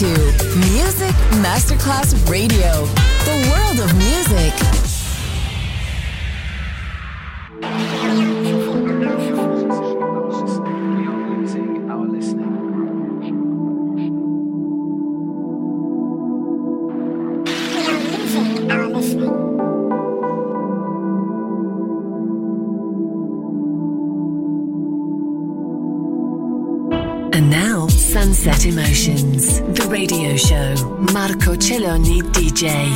to Music Masterclass Radio, the world of music. Sunset Emotions, the radio show, Marco Celloni DJ.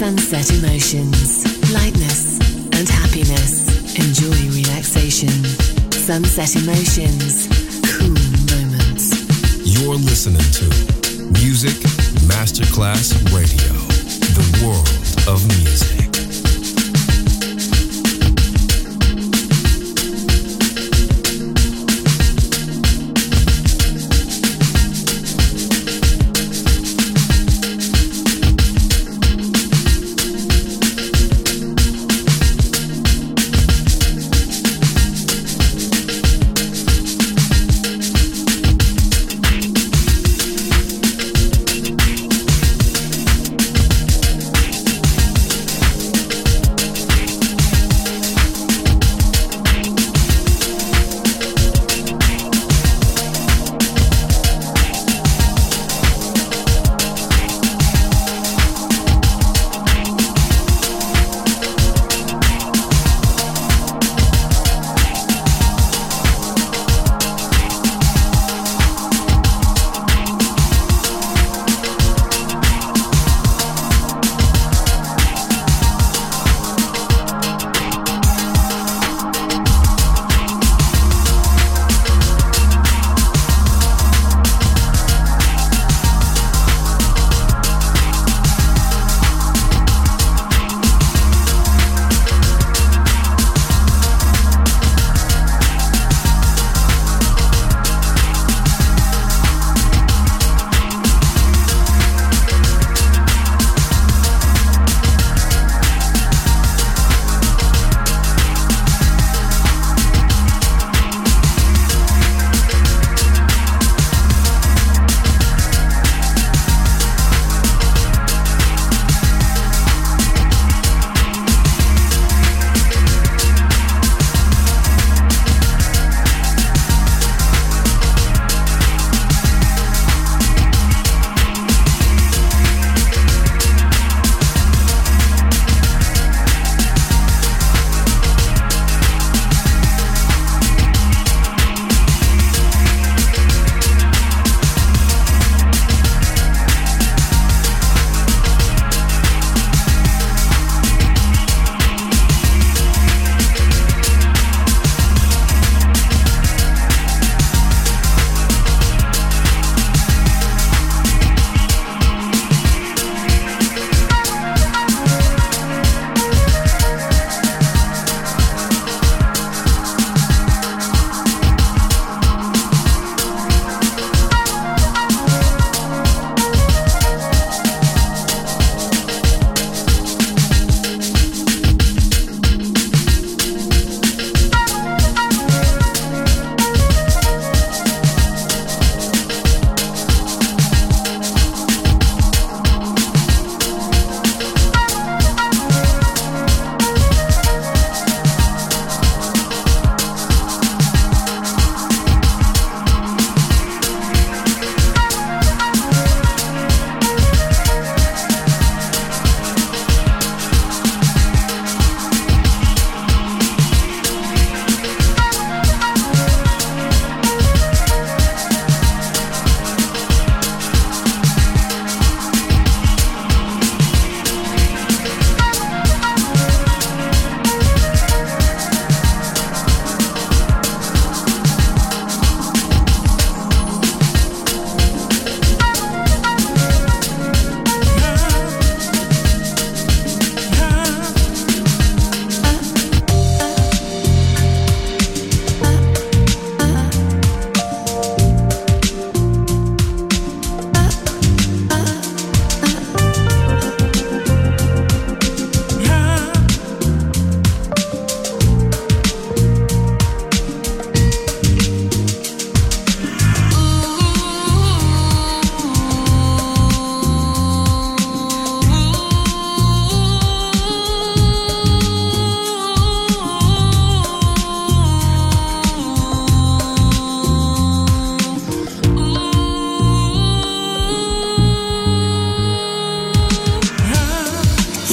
Sunset Emotions, lightness and happiness. Enjoy relaxation. Sunset Emotions, cool moments. You're listening to Music Masterclass Radio, the world of music.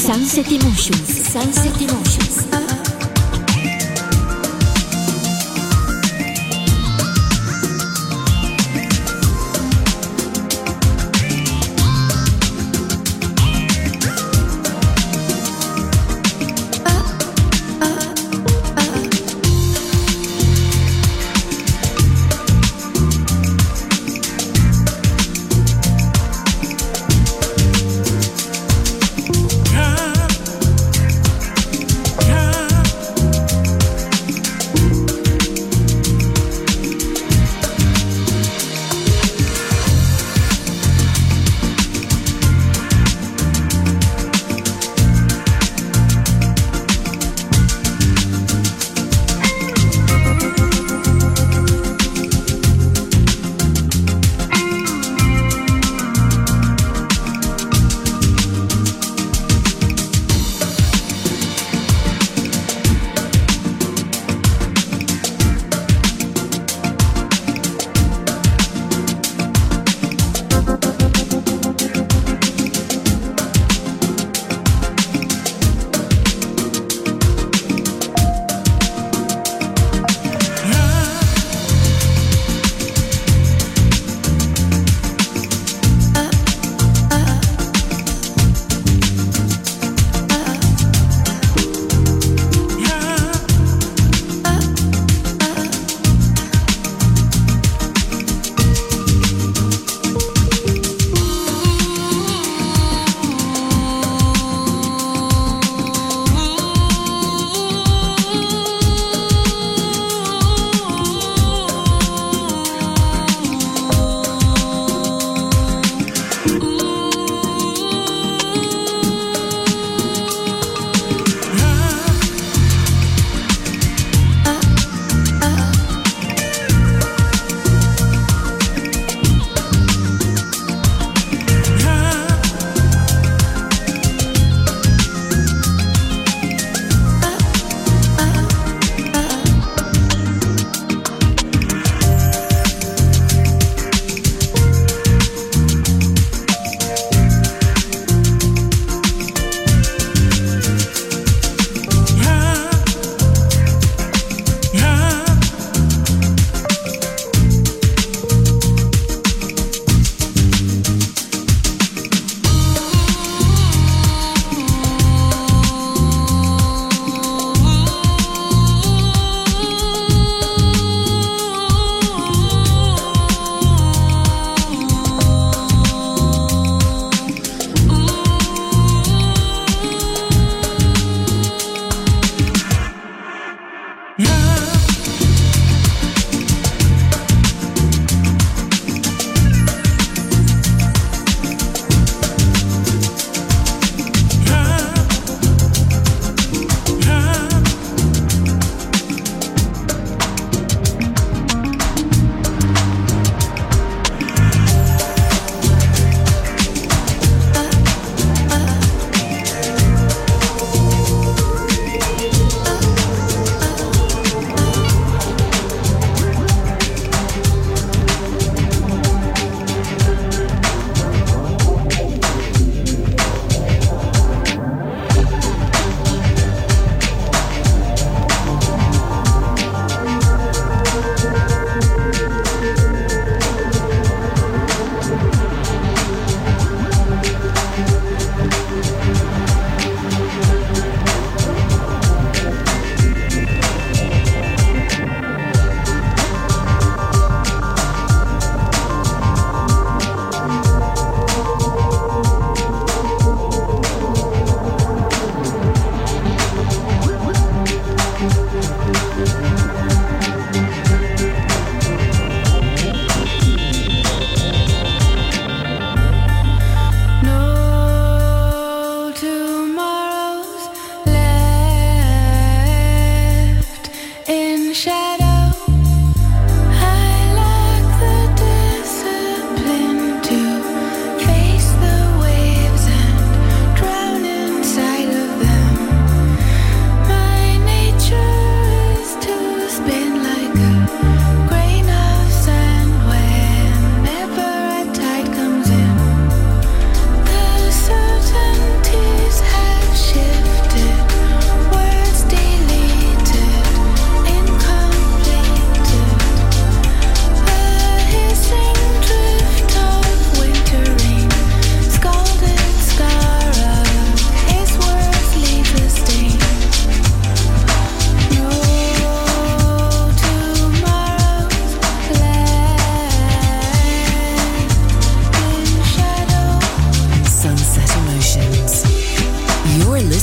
Sunset Emotions, Sunset Emotions. Yeah.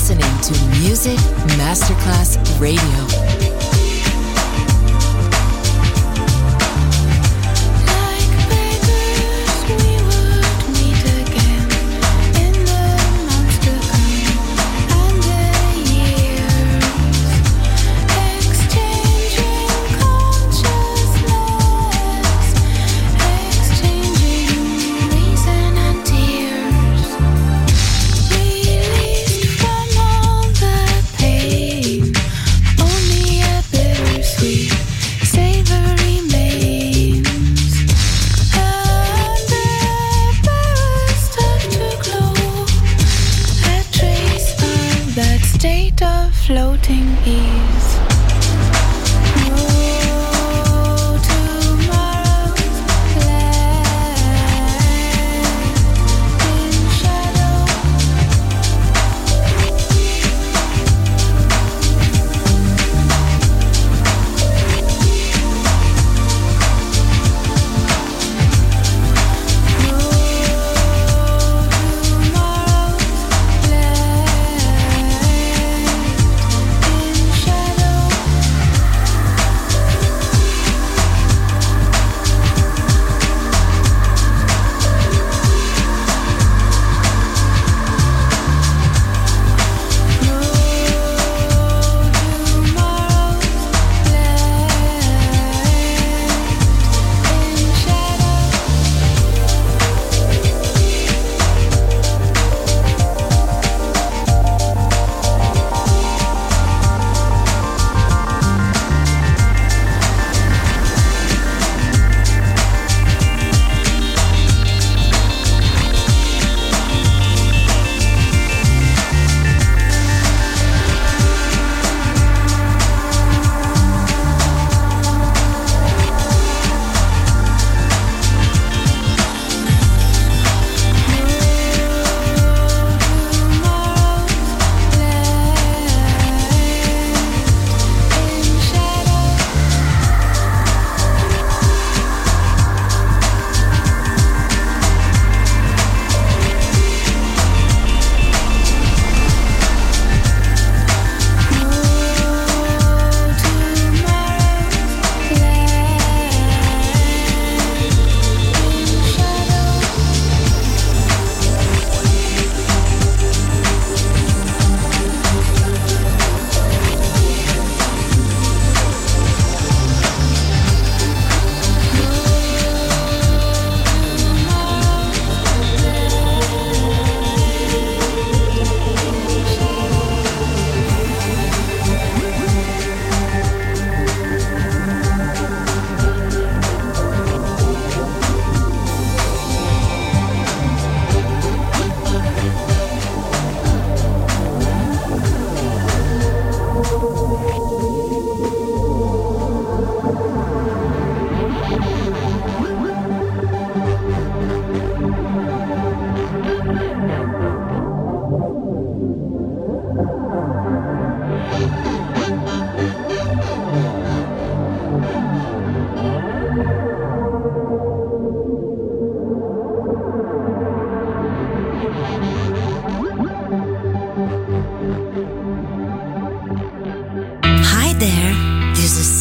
listening to Music Masterclass Radio.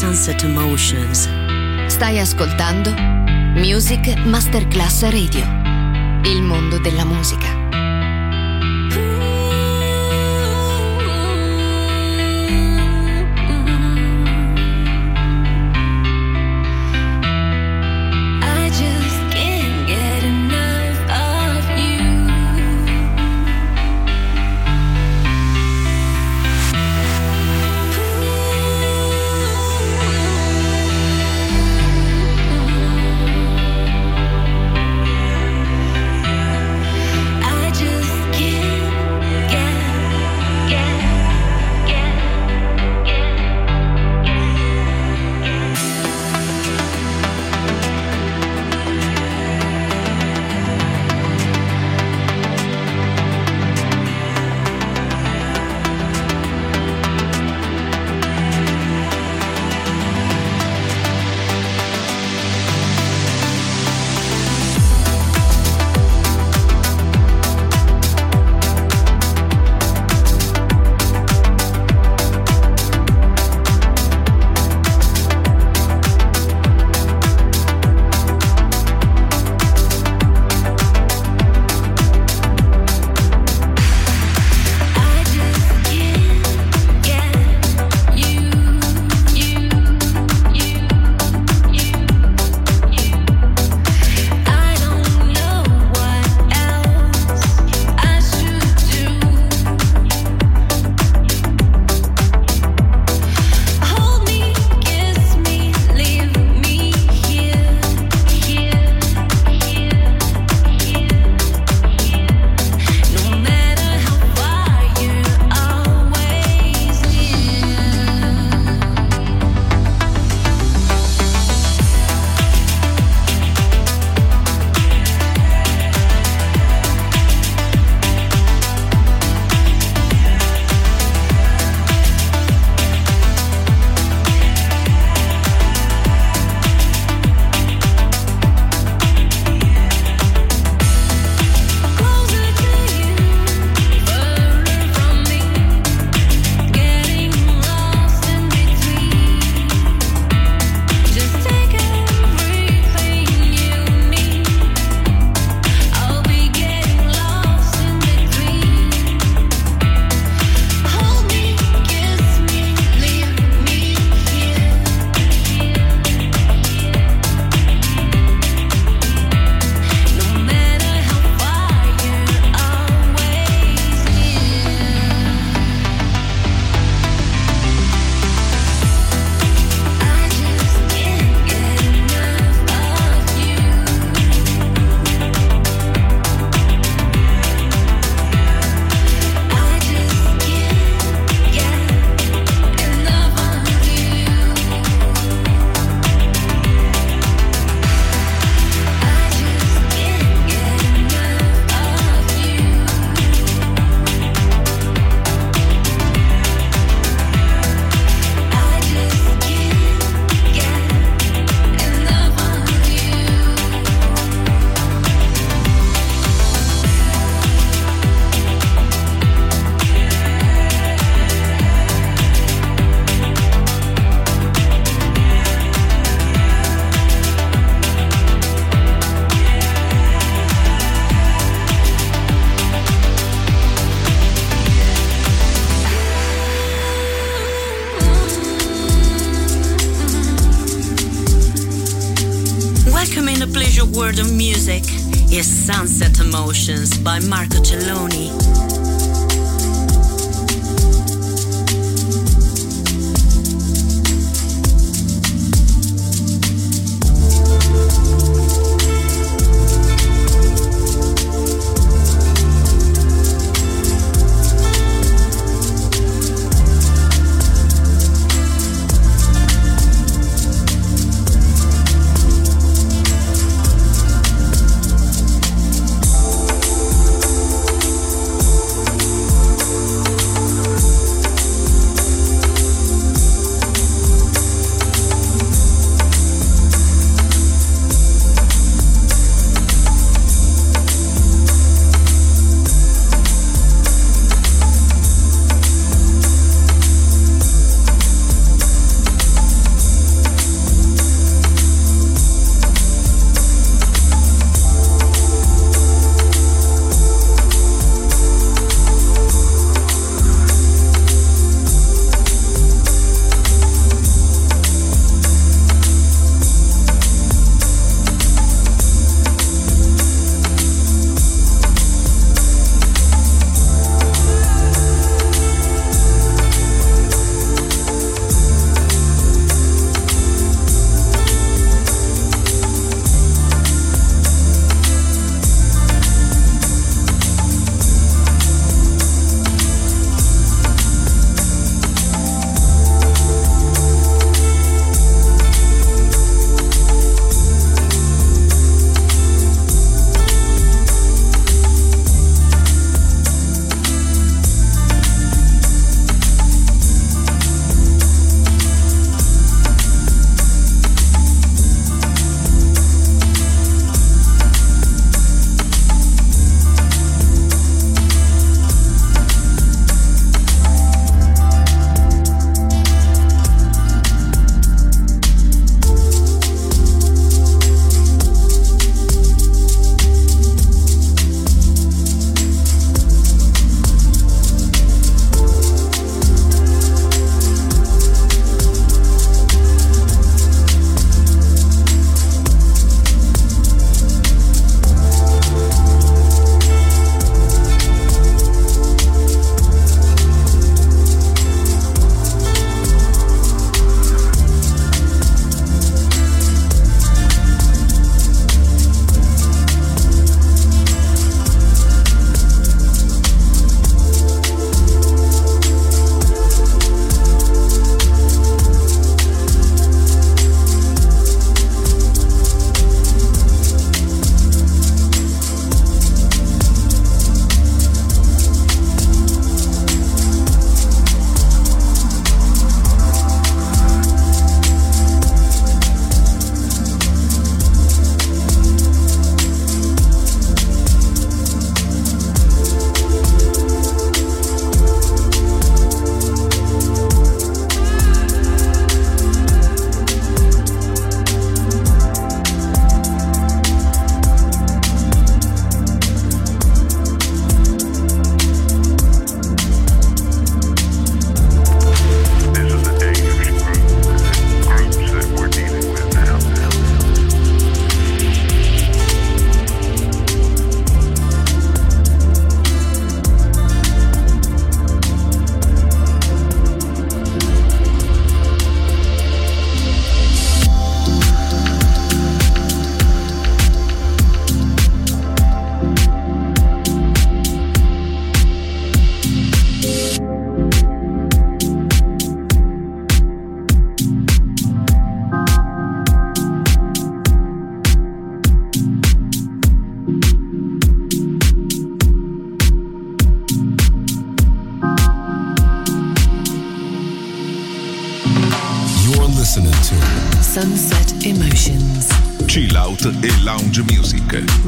Sunset Emotions. Stai ascoltando Music Masterclass Radio. Il mondo della musica. another world of music is Sunset Emotions by Marco Celloni.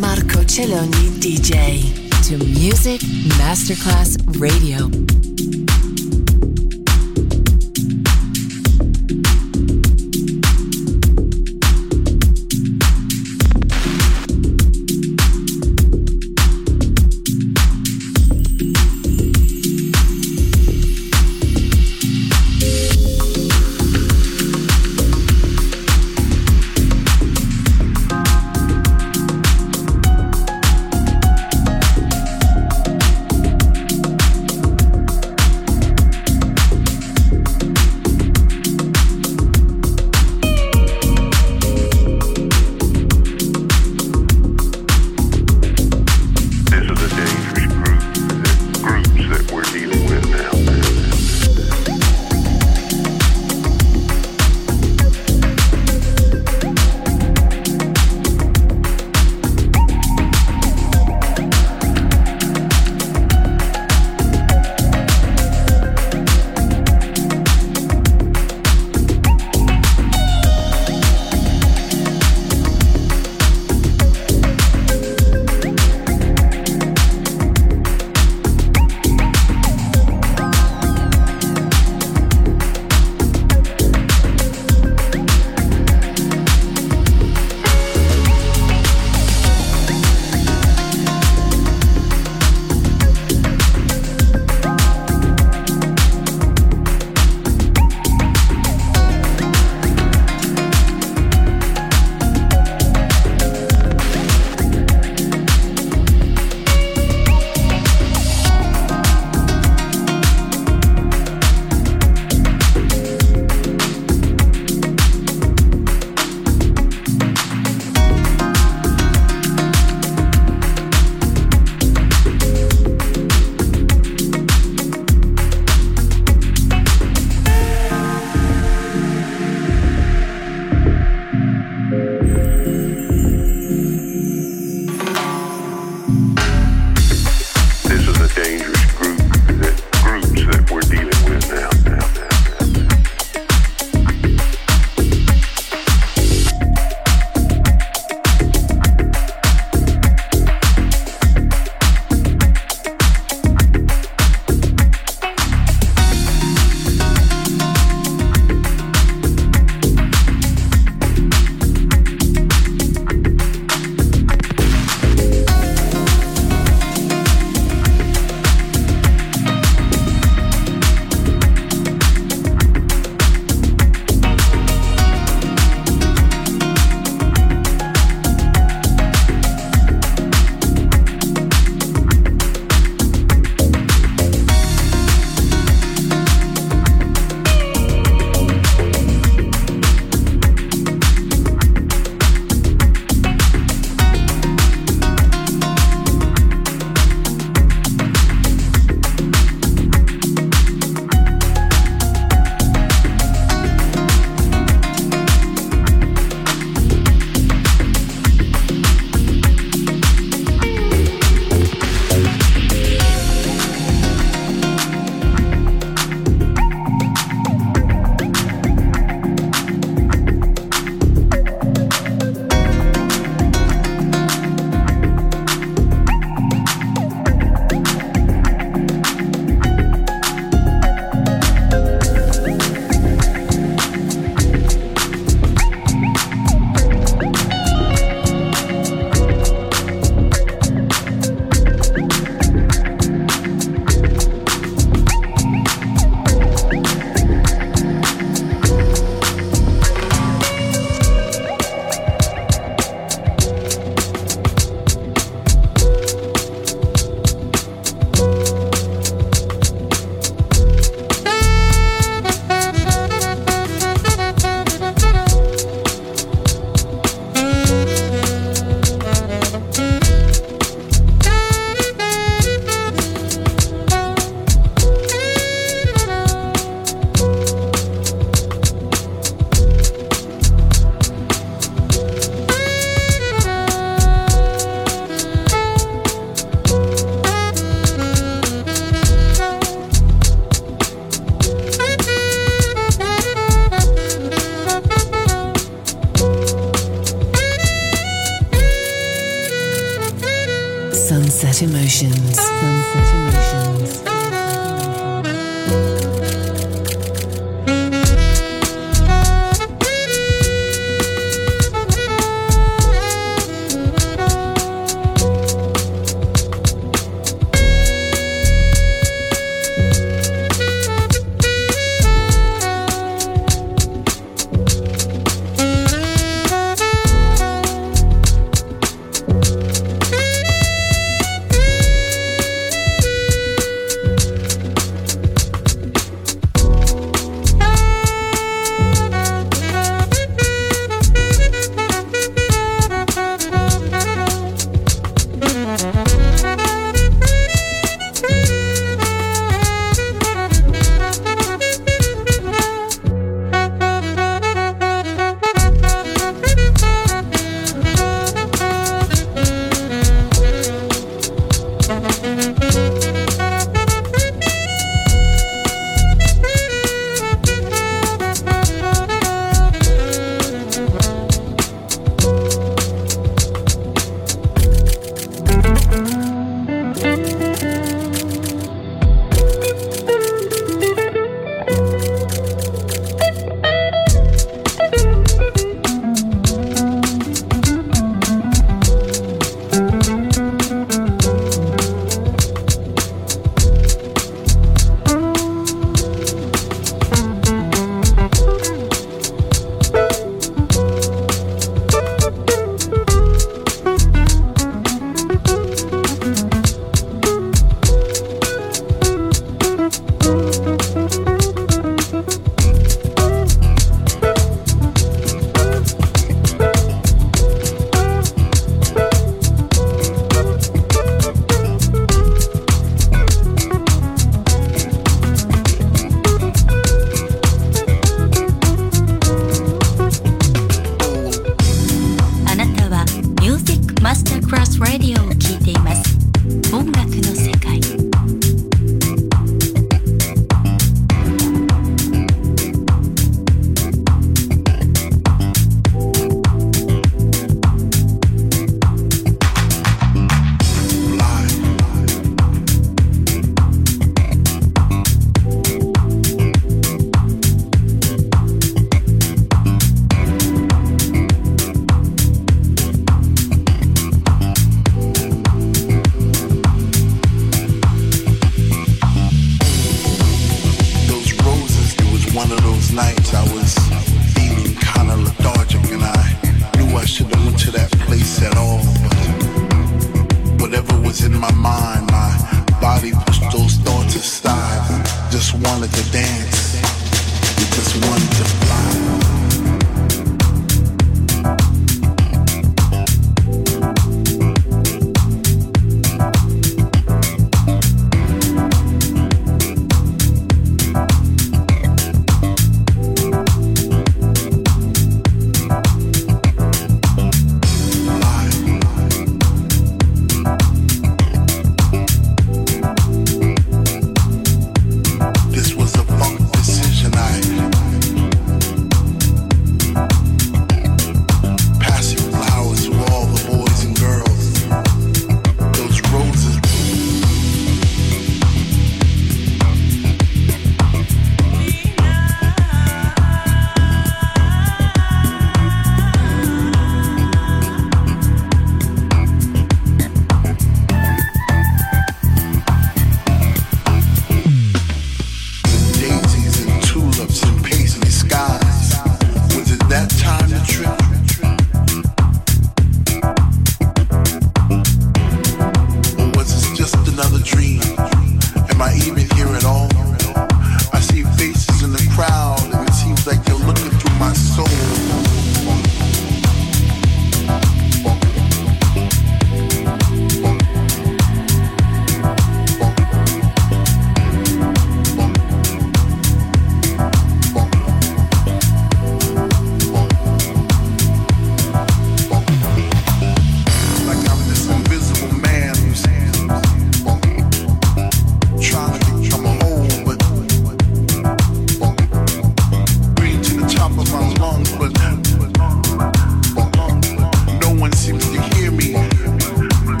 Marco Celloni DJ to Music Masterclass Radio. Sunset Emotions. Sunset Emotions.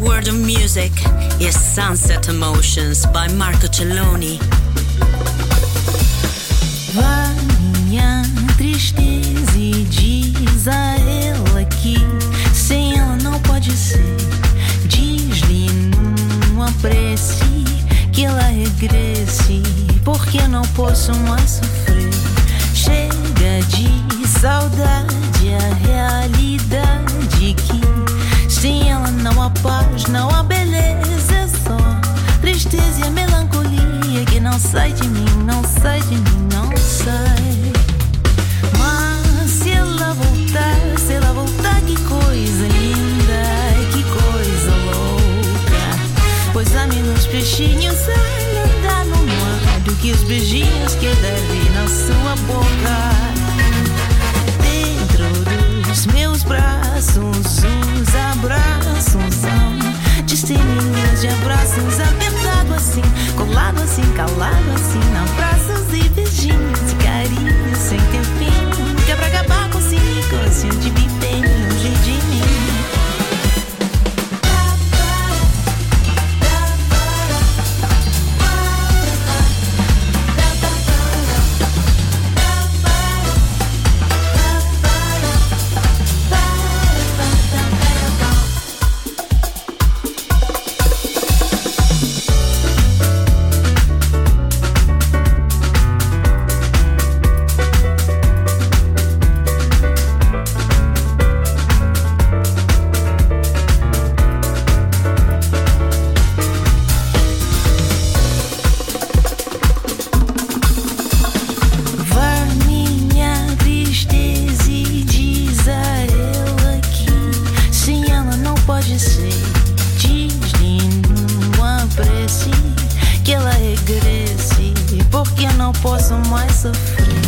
World of music is Sunset Emotions by Marco Celloni. Во меня трещи зиди заела ки села não pode ser diz lhe não aprecie que ela regresse porque não posso mais sofrer chega de saudade a realidade que sem ela não há paz, não há beleza, é só tristeza e a melancolia que não sai de mim, não sai de mim, não sai. Mas se ela voltar, que coisa linda, que coisa louca. Pois há menos peixinhos a nadar no mar do que os beijinhos que eu derrei na sua boca. Dentro dos meus braços, os abraços são destininhos de abraços apertado assim, colado assim, calado assim, abraços e beijinhos, carinho sem ter fim, que é pra acabar com esse negócio de viver longe de mim. hoje sei diz lindo, aprecie que ela regresse, porque não posso mais sofrer.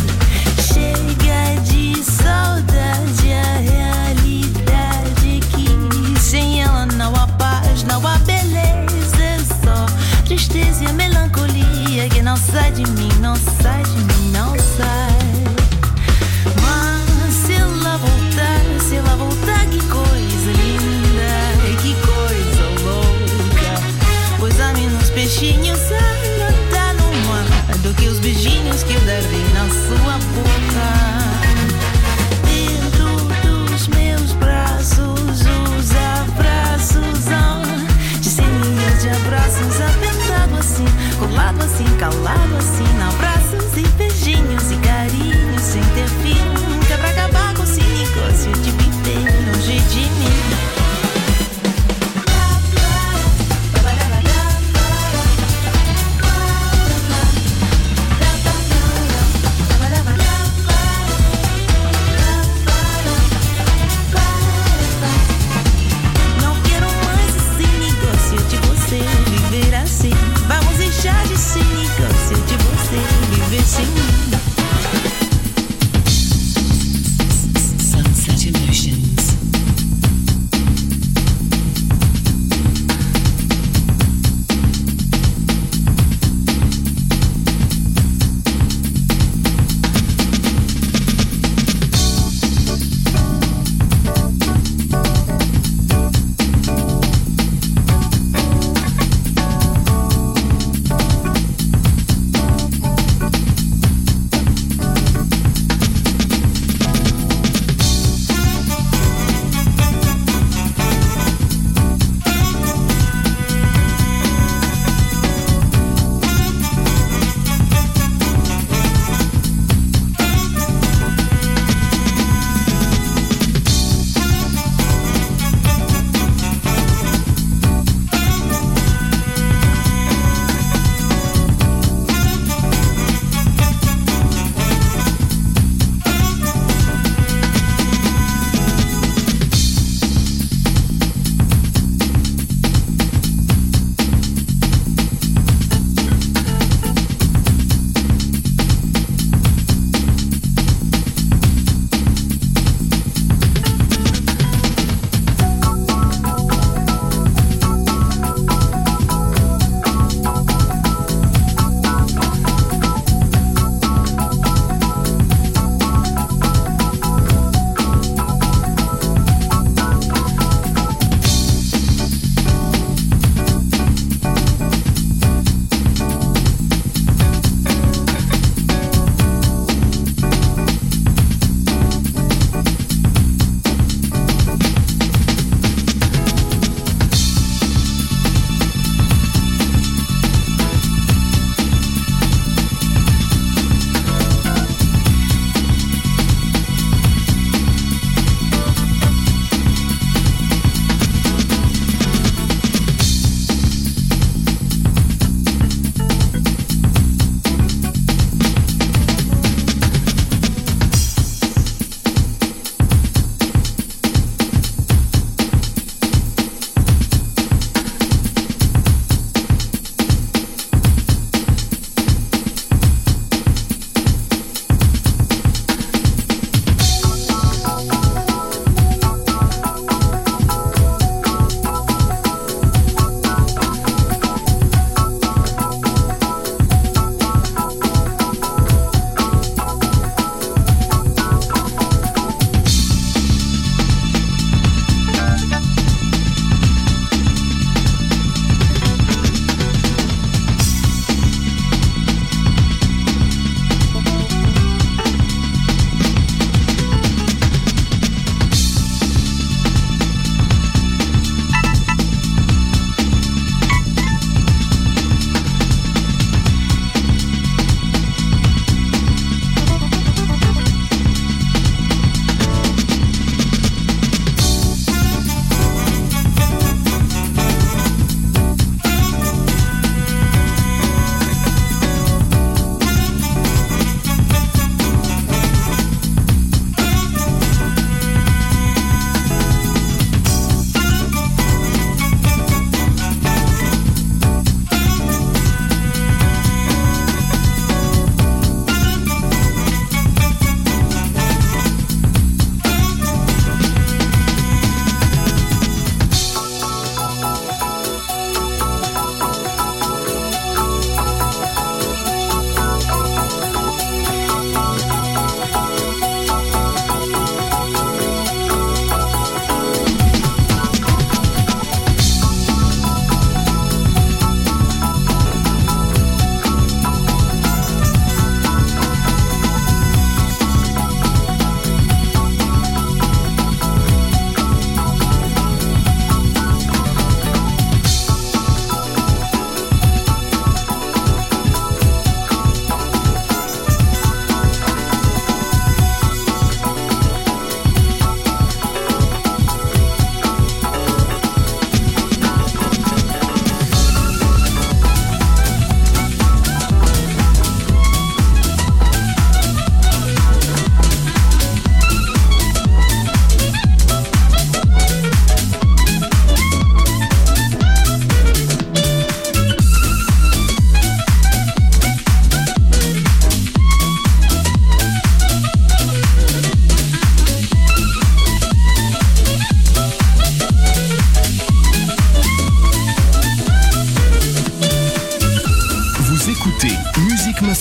Chega de saudade, a realidade que sem ela não há paz, não há beleza, é só tristeza e a melancolia que não sai de mim, não sai de mim, não sai. Mas se ela voltar, que coisa linda, que coisa louca, pois há menos peixinhos a nadar no mar do que os beijinhos que eu darei na sua boca. Dentro dos meus braços, os abraços de centenas de abraços, apertado assim, colado assim, calado assim, abraços e beijinhos e carinhos sem ter fim, nunca pra acabar com esse negócio de viver longe de mim. Vamos deixar de ser negócio.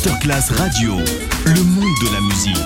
Masterclass Radio, le monde de la musique.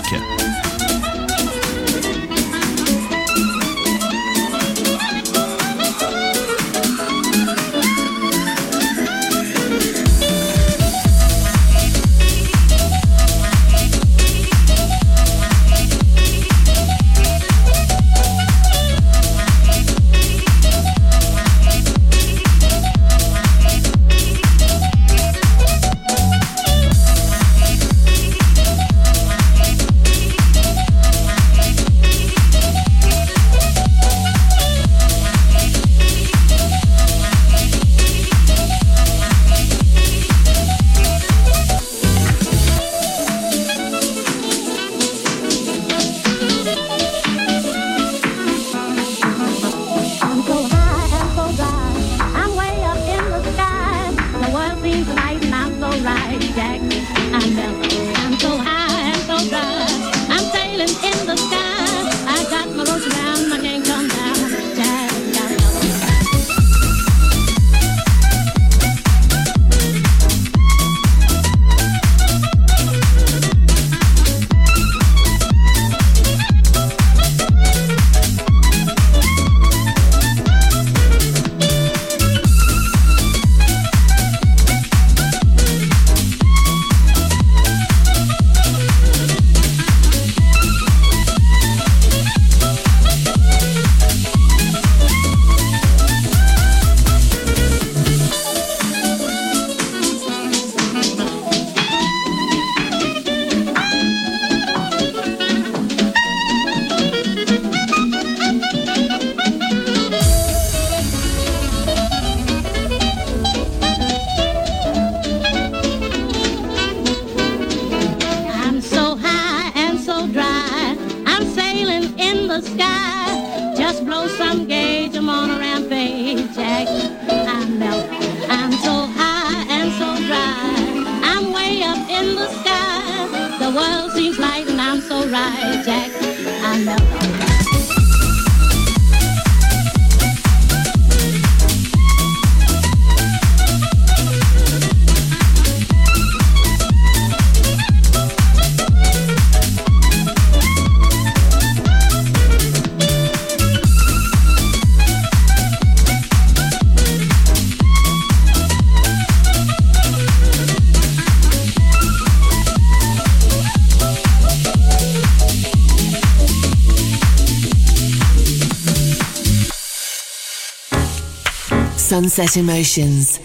Sunset Emotions.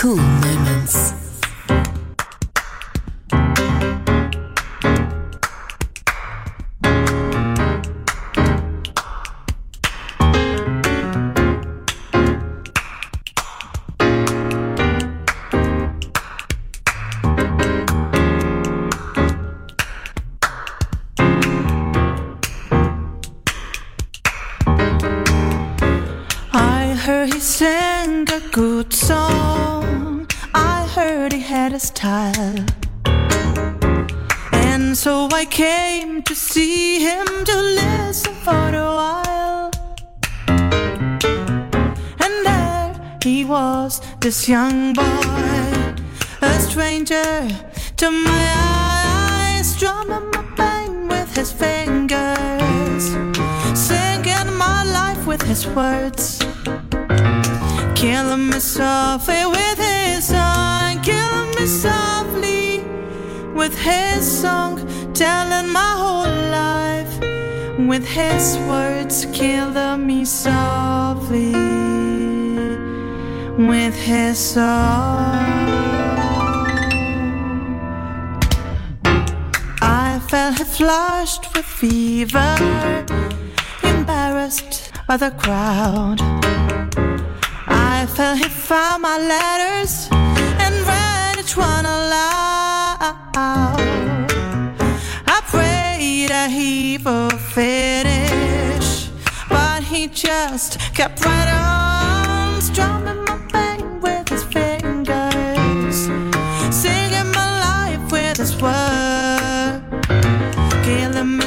Cool moments. This young boy, a stranger to my eyes, drumming my pain with his fingers, singing my life with his words, killing me softly with his song, killing me softly with his song, telling my whole life with his words, killing me softly with his song. I felt he flushed with fever, embarrassed by the crowd. I felt he found my letters and read each one aloud. I prayed that he would finish, but he just kept right on strumming my fingers, singing my life with his word, killing me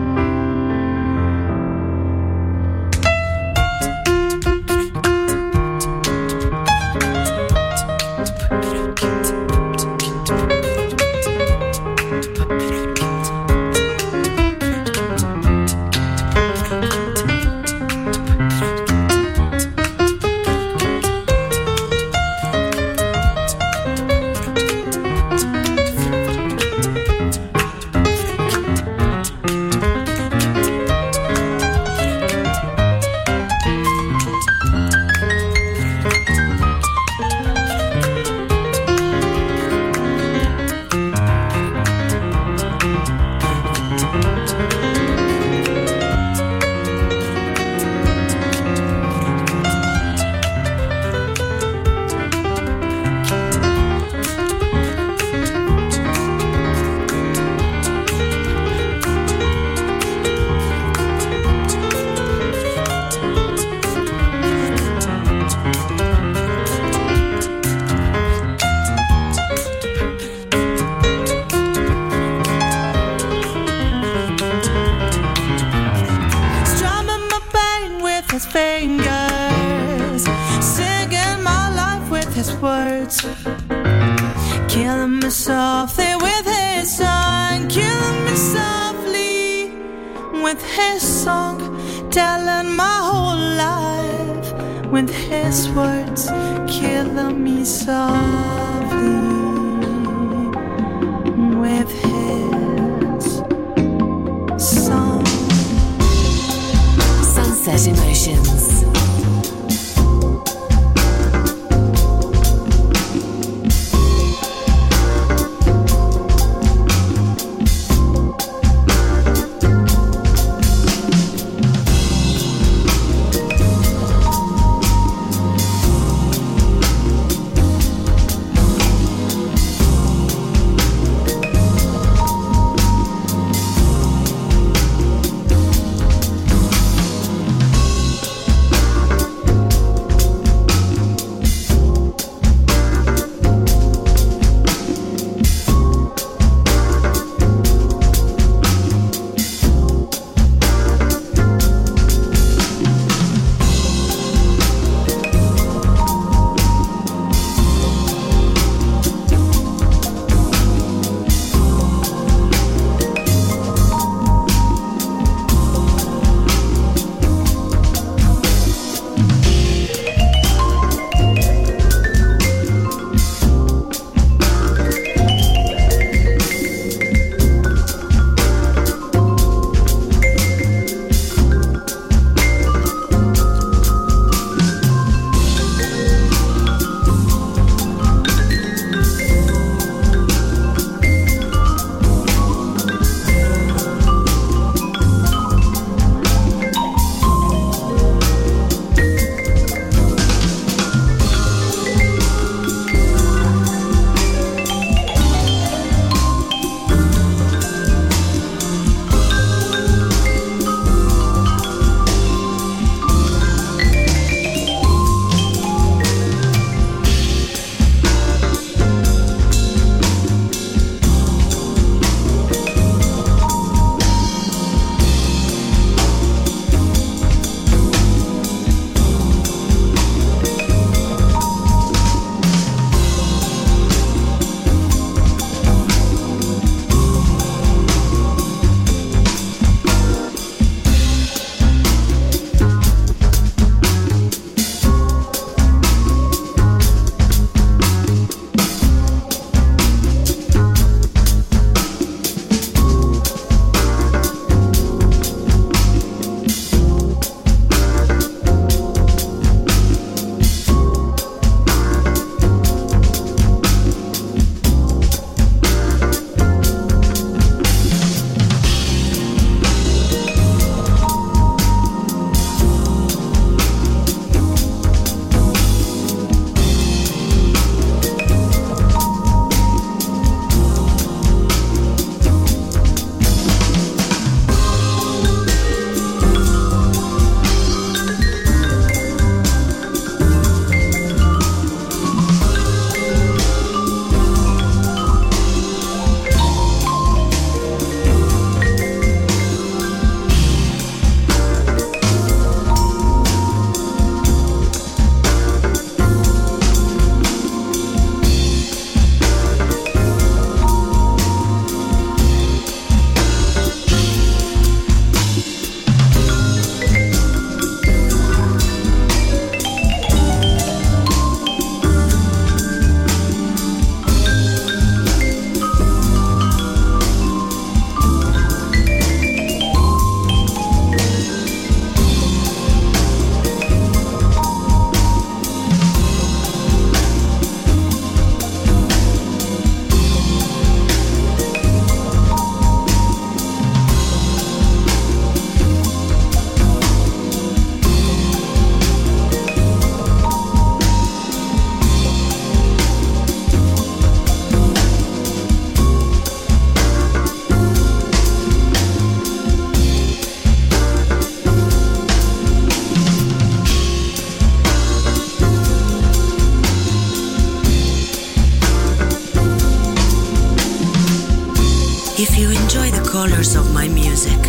If you enjoy the colors of my music,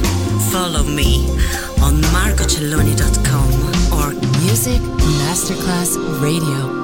follow me on marcocelloni.com or Music Masterclass Radio.